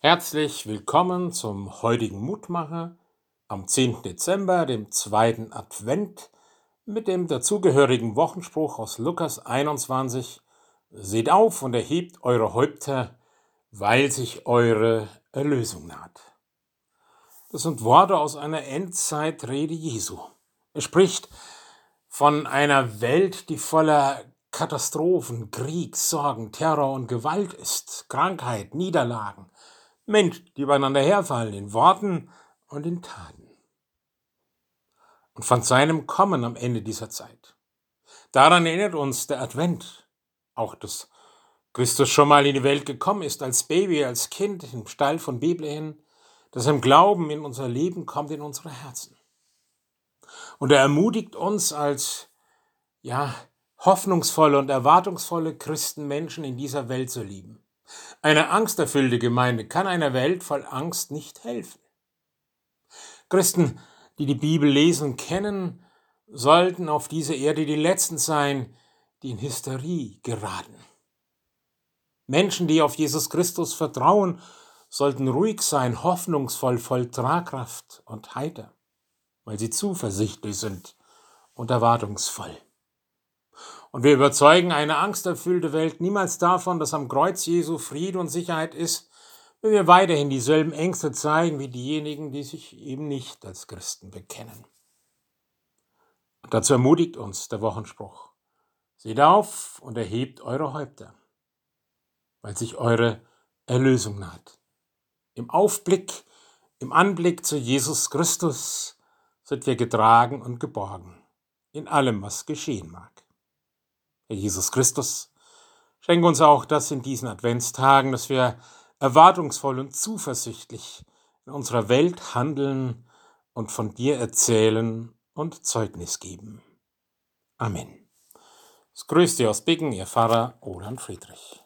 Herzlich willkommen zum heutigen Mutmacher am 10. Dezember, dem 2. Advent, mit dem dazugehörigen Wochenspruch aus Lukas 21. Seht auf und erhebt eure Häupter, weil sich eure Erlösung naht. Das sind Worte aus einer Endzeitrede Jesu. Er spricht von einer Welt, die voller Katastrophen, Krieg, Sorgen, Terror und Gewalt ist, Krankheit, Niederlagen, Menschen, die übereinander herfallen, in Worten und in Taten. Und von seinem Kommen am Ende dieser Zeit. Daran erinnert uns der Advent, auch dass Christus schon mal in die Welt gekommen ist, als Baby, als Kind im Stall von Bethlehem, dass er im Glauben in unser Leben kommt, in unsere Herzen. Und er ermutigt uns als, hoffnungsvolle und erwartungsvolle Christenmenschen in dieser Welt zu lieben. Eine angsterfüllte Gemeinde kann einer Welt voll Angst nicht helfen. Christen, die die Bibel lesen und kennen, sollten auf dieser Erde die Letzten sein, die in Hysterie geraten. Menschen, die auf Jesus Christus vertrauen, sollten ruhig sein, hoffnungsvoll, voll Tragkraft und heiter, weil sie zuversichtlich sind und erwartungsvoll. Und wir überzeugen eine angsterfüllte Welt niemals davon, dass am Kreuz Jesu Friede und Sicherheit ist, wenn wir weiterhin dieselben Ängste zeigen wie diejenigen, die sich eben nicht als Christen bekennen. Und dazu ermutigt uns der Wochenspruch: Seht auf und erhebt eure Häupter, weil sich eure Erlösung naht. Im Aufblick, im Anblick zu Jesus Christus sind wir getragen und geborgen in allem, was geschehen mag. Herr Jesus Christus, schenke uns auch das in diesen Adventstagen, dass wir erwartungsvoll und zuversichtlich in unserer Welt handeln und von dir erzählen und Zeugnis geben. Amen. Es grüßt ihr aus Bicken, ihr Pfarrer Roland Friedrich.